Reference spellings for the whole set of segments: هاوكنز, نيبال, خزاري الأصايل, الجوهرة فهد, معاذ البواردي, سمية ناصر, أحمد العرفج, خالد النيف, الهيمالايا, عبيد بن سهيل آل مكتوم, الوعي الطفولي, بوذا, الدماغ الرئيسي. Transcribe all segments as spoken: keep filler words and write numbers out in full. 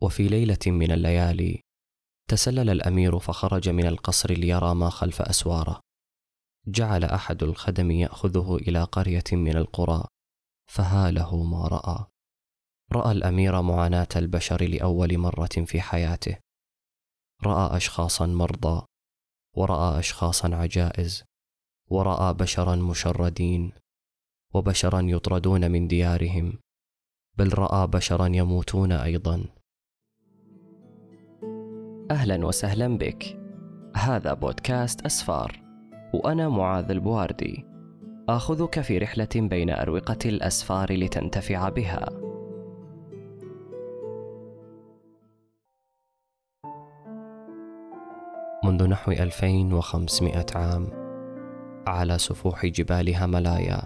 وفي ليلة من الليالي تسلل الأمير فخرج من القصر ليرى ما خلف أسواره. جعل أحد الخدم يأخذه إلى قرية من القرى، فهاله ما رأى. رأى الأمير معاناة البشر لأول مرة في حياته. رأى أشخاصا مرضى، ورأى أشخاصا عجائز، ورأى بشرا مشردين، وبشرا يطردون من ديارهم، بل رأى بشرا يموتون أيضا. أهلا وسهلا بك، هذا بودكاست أسفار، وأنا معاذ البواردي، آخذك في رحلة بين أروقة الأسفار لتنتفع بها. منذ نحو ألفين وخمسمائة عام، على سفوح جبال الهيمالايا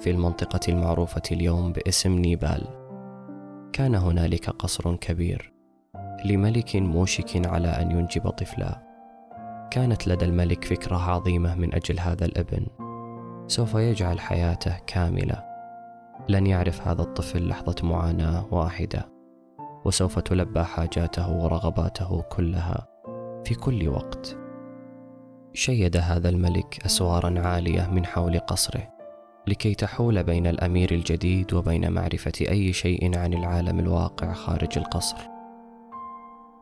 في المنطقة المعروفة اليوم باسم نيبال، كان هنالك قصر كبير لملك موشك على أن ينجب طفلا. كانت لدى الملك فكرة عظيمة من أجل هذا الابن، سوف يجعل حياته كاملة، لن يعرف هذا الطفل لحظة معاناة واحدة، وسوف تلبى حاجاته ورغباته كلها في كل وقت. شيد هذا الملك أسواراً عالية من حول قصره لكي تحول بين الأمير الجديد وبين معرفة أي شيء عن العالم الواقع خارج القصر.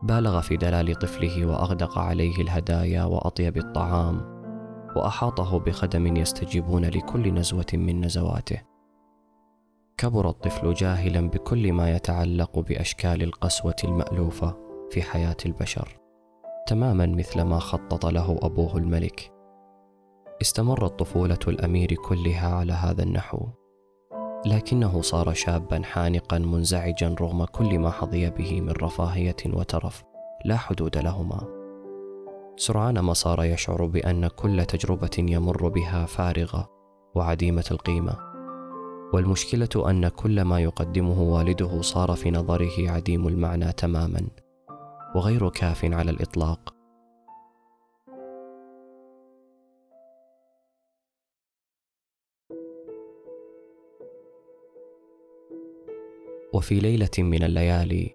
بالغ في دلال طفله وأغدق عليه الهدايا وأطيب الطعام، وأحاطه بخدم يستجيبون لكل نزوة من نزواته. كبر الطفل جاهلاً بكل ما يتعلق بأشكال القسوة المألوفة في حياة البشر، تماماً مثل ما خطط له أبوه الملك. استمرت طفولة الأمير كلها على هذا النحو، لكنه صار شاباً حانقاً منزعجاً رغم كل ما حظي به من رفاهية وترف لا حدود لهما. سرعان ما صار يشعر بأن كل تجربة يمر بها فارغة وعديمة القيمة، والمشكلة أن كل ما يقدمه والده صار في نظره عديم المعنى تماماً وغير كاف على الإطلاق. وفي ليلة من الليالي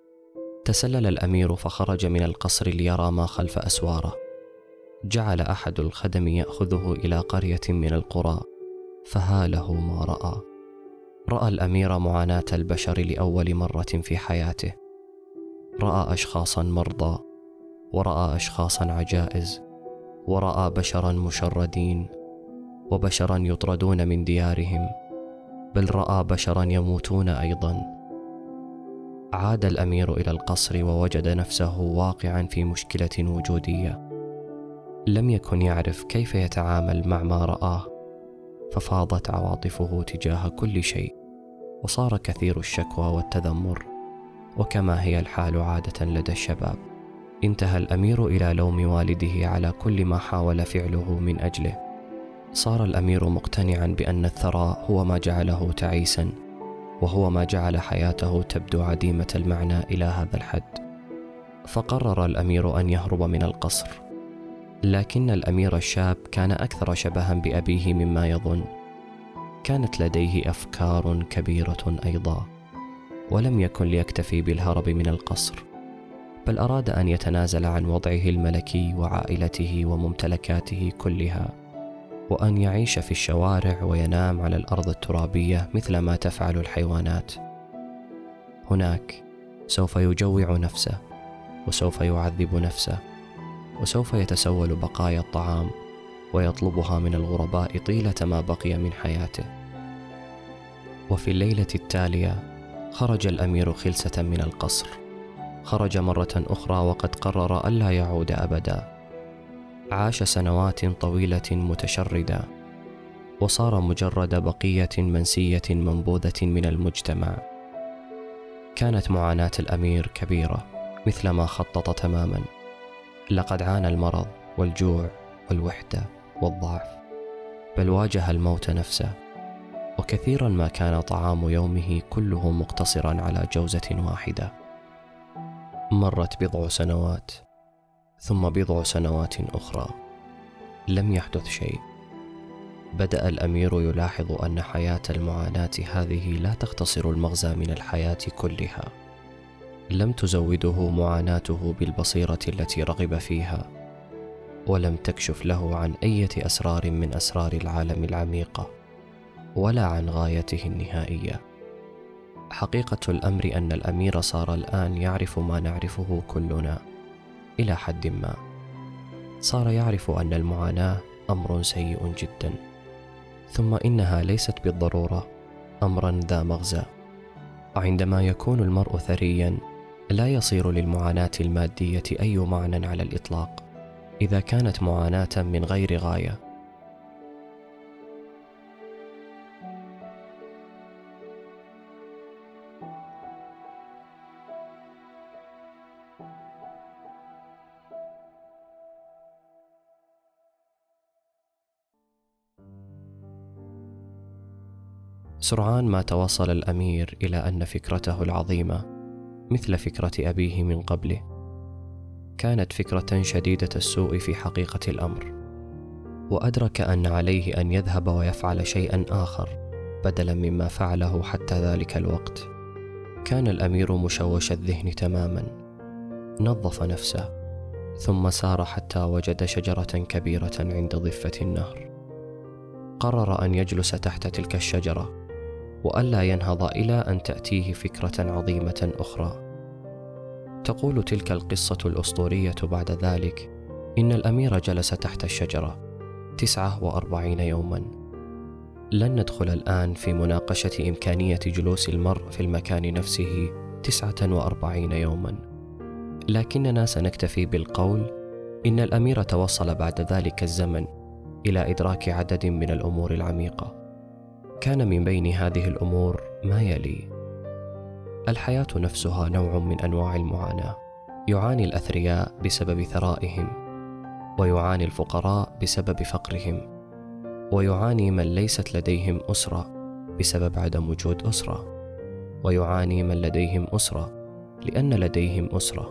تسلل الأمير فخرج من القصر ليرى ما خلف أسواره. جعل أحد الخدم يأخذه إلى قرية من القرى، فهاله ما رأى. رأى الأمير معاناة البشر لأول مرة في حياته. رأى أشخاصا مرضى، ورأى أشخاصا عجائز، ورأى بشرا مشردين، وبشرا يطردون من ديارهم، بل رأى بشرا يموتون أيضا. عاد الأمير إلى القصر ووجد نفسه واقعا في مشكلة وجودية، لم يكن يعرف كيف يتعامل مع ما رآه، ففاضت عواطفه تجاه كل شيء، وصار كثير الشكوى والتذمر، وكما هي الحال عادة لدى الشباب. انتهى الأمير إلى لوم والده على كل ما حاول فعله من أجله. صار الأمير مقتنعا بأن الثراء هو ما جعله تعيسا، وهو ما جعل حياته تبدو عديمة المعنى إلى هذا الحد. فقرر الأمير أن يهرب من القصر، لكن الأمير الشاب كان أكثر شبها بأبيه مما يظن. كانت لديه أفكار كبيرة أيضا، ولم يكن ليكتفي بالهرب من القصر، بل أراد أن يتنازل عن وضعه الملكي وعائلته وممتلكاته كلها، وأن يعيش في الشوارع وينام على الأرض الترابية مثل ما تفعل الحيوانات. هناك سوف يجوع نفسه، وسوف يعذب نفسه، وسوف يتسول بقايا الطعام ويطلبها من الغرباء طيلة ما بقي من حياته. وفي الليلة التالية خرج الأمير خلسة من القصر. خرج مرة أخرى وقد قرر ألا يعود أبدا. عاش سنوات طويلة متشردة، وصار مجرد بقية منسية منبوذة من المجتمع. كانت معاناة الأمير كبيرة مثل ما خطط تماما. لقد عانى المرض والجوع والوحدة والضعف، بل واجه الموت نفسه، وكثيرا ما كان طعام يومه كله مقتصرا على جوزة واحدة. مرت بضع سنوات، ثم بضع سنوات أخرى، لم يحدث شيء. بدأ الأمير يلاحظ أن حياة المعاناة هذه لا تختصر المغزى من الحياة كلها، لم تزوده معاناته بالبصيرة التي رغب فيها، ولم تكشف له عن أي أسرار من أسرار العالم العميقة، ولا عن غايته النهائية. حقيقة الأمر أن الأمير صار الآن يعرف ما نعرفه كلنا إلى حد ما. صار يعرف أن المعاناة أمر سيء جدا، ثم إنها ليست بالضرورة أمرا ذا مغزى. عندما يكون المرء ثريا لا يصير للمعاناة المادية أي معنى على الإطلاق إذا كانت معاناة من غير غاية. سرعان ما توصل الأمير إلى أن فكرته العظيمة مثل فكرة أبيه من قبله، كانت فكرة شديدة السوء في حقيقة الأمر، وأدرك أن عليه أن يذهب ويفعل شيئا آخر بدلا مما فعله حتى ذلك الوقت. كان الأمير مشوش الذهن تماما. نظف نفسه ثم سار حتى وجد شجرة كبيرة عند ضفة النهر. قرر أن يجلس تحت تلك الشجرة وألا ينهض إلى أن تأتيه فكرة عظيمة أخرى. تقول تلك القصة الأسطورية بعد ذلك إن الأمير جلس تحت الشجرة تسعة وأربعين يوما. لن ندخل الآن في مناقشة إمكانية جلوس المرء في المكان نفسه تسعة وأربعين يوما، لكننا سنكتفي بالقول إن الأمير توصل بعد ذلك الزمن إلى إدراك عدد من الأمور العميقة. كان من بين هذه الأمور ما يلي: الحياة نفسها نوع من أنواع المعاناة، يعاني الأثرياء بسبب ثرائهم، ويعاني الفقراء بسبب فقرهم، ويعاني من ليست لديهم أسرة بسبب عدم وجود أسرة، ويعاني من لديهم أسرة لأن لديهم أسرة،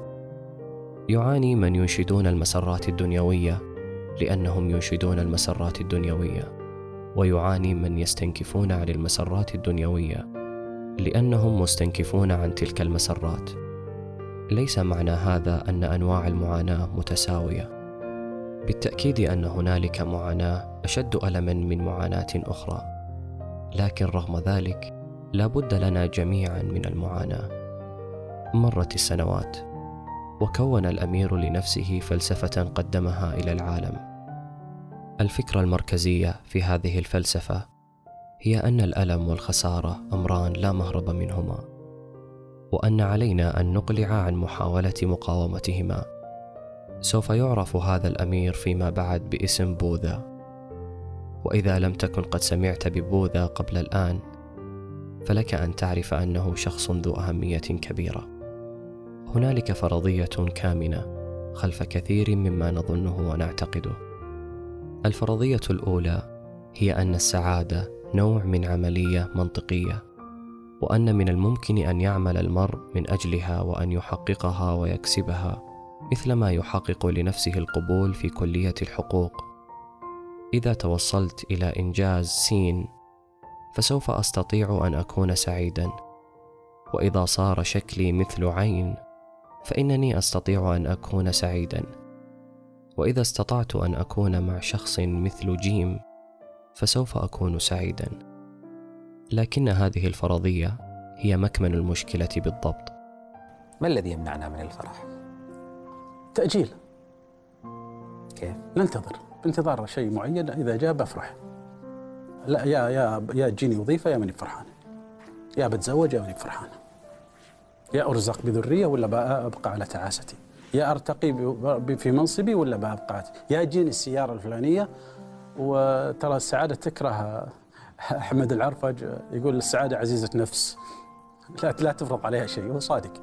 يعاني من ينشدون المسرات الدنيوية لأنهم ينشدون المسرات الدنيوية، ويعاني من يستنكفون عن المسرات الدنيوية لأنهم مستنكفون عن تلك المسرات. ليس معنى هذا أن أنواع المعاناة متساوية. بالتأكيد أن هنالك معاناة أشد ألماً من معاناة أخرى، لكن رغم ذلك لا بد لنا جميعاً من المعاناة. مرت السنوات، وكون الأمير لنفسه فلسفة قدمها إلى العالم. الفكرة المركزية في هذه الفلسفة هي أن الألم والخسارة أمران لا مهرب منهما، وأن علينا أن نقلع عن محاولة مقاومتهما. سوف يعرف هذا الأمير فيما بعد باسم بوذا، وإذا لم تكن قد سمعت ببوذا قبل الآن فلك أن تعرف أنه شخص ذو أهمية كبيرة. هنالك فرضية كامنة خلف كثير مما نظنه ونعتقده. الفرضية الأولى هي أن السعادة نوع من عملية منطقية، وأن من الممكن أن يعمل المرء من أجلها وأن يحققها ويكسبها، مثلما يحقق لنفسه القبول في كلية الحقوق. إذا توصلت إلى إنجاز سين فسوف أستطيع أن أكون سعيدا، وإذا صار شكلي مثل عين فإنني أستطيع أن أكون سعيدا، وإذا استطعت أن أكون مع شخص مثل جيم فسوف أكون سعيدا. لكن هذه الفرضية هي مكمن المشكلة بالضبط. ما الذي يمنعنا من الفرح؟ تأجيل. كيف؟ ننتظر بانتظار شيء معين، إذا جاء بفرح. لا، يا يا يا تجيني وظيفة يا ماني فرحانة، يا بتزوج يا ماني فرحانة، يا أرزق بذرية ولا أبقى على تعاستي، يا أرتقي في منصبي ولا بأبقى، يا جيني السيارة الفلانية. وترى السعادة تكره. أحمد العرفج يقول السعادة عزيزة نفس، لا لا تفرض عليها شيء، هو صادق.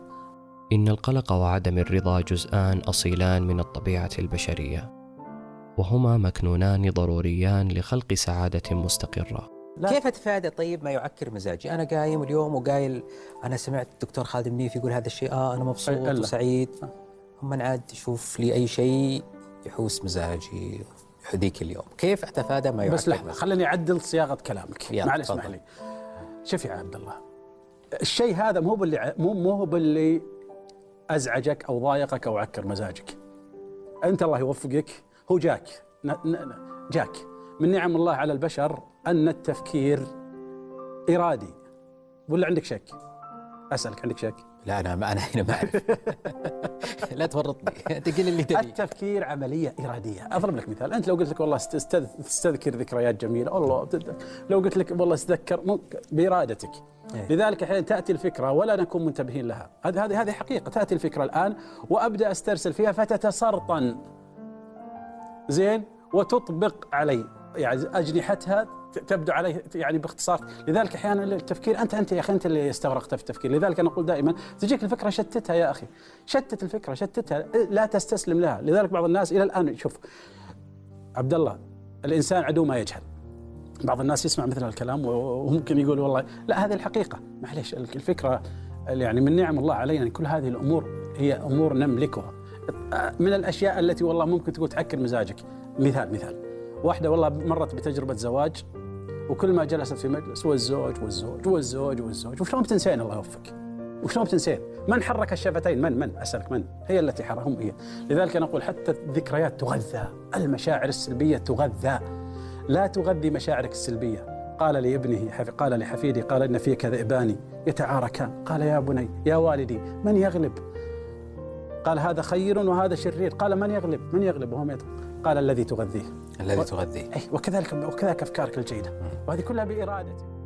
إن القلق وعدم الرضا جزءان أصيلان من الطبيعة البشرية، وهما مكنونان ضروريان لخلق سعادة مستقرة. لا. كيف أتفادى طيب ما يعكر مزاجي؟ أنا قايم اليوم وقايل أنا سمعت الدكتور خالد النيف يقول هذا الشيء، آه أنا مبسوط وسعيد. من عاد يشوف لي أي شيء يحوس مزاجي يحذيك اليوم. كيف أتفادى ما يعكر؟ بس لحظة، خلني أعدل صياغة كلامك، معلش اسمح لي. شوف يا عبد الله، الشيء هذا مو باللي مو مو باللي أزعجك أو ضايقك أو عكر مزاجك. أنت الله يوفقك، هو جاك جاك من نعم الله على البشر أن التفكير إرادي، ولا عندك شك؟ أسألك، عندك شك؟ لا أنا ما أنا هنا ما أعرف. لا تورطني، أنت قل اللي تبي. التفكير عملية إرادية. أضرب لك مثال، أنت لو قلت لك والله استذكر ذكريات جميلة، الله لو قلت لك والله استذكر بإرادتك. لذلك أحيانا تأتي الفكرة ولا نكون منتبهين لها، هذه هذه هذه حقيقة. تأتي الفكرة الآن وأبدأ أسترسل فيها فتتسرطن، زين، وتطبق علي يعني أجنحتها تبدو عليه يعني باختصار. لذلك احيانا التفكير انت انت يا اخي انت اللي استغرقت في التفكير. لذلك انا اقول دائما تجيك الفكره شتتها يا اخي، شتت الفكره شتتها، لا تستسلم لها. لذلك بعض الناس الى الان شوف عبد الله، الانسان عدو ما يجهل. بعض الناس يسمع مثل الكلام وممكن يقول والله لا هذه الحقيقه، معليش الفكره يعني من نعم الله علينا. كل هذه الامور هي امور نملكها. من الاشياء التي والله ممكن تقول تعكر مزاجك، مثال مثال واحدة والله مرت بتجربة زواج، وكل ما جلست في مجلس والزوج والزوج والزوج والزوج، وشلون بتنسين الله يوفقك؟ وشلون بتنسين؟ من حرك الشفتين؟ من من أسألك من؟ هي التي حرهم هي. لذلك أنا أقول حتى الذكريات تغذى، المشاعر السلبية تغذى، لا تغذي مشاعرك السلبية. قال لابنه، قال لحفيدي، قال إن فيك ذئبان يتعاركان، قال يا بني يا والدي من يغلب؟ قال هذا خير وهذا شرير، قال من يغلب؟ من يغلب وهم يتعاركان؟ قال الذي تغذيه، الذي و... تغذيه. وكذلك وكذلك افكارك الجيده، وهذه كلها بارادتك.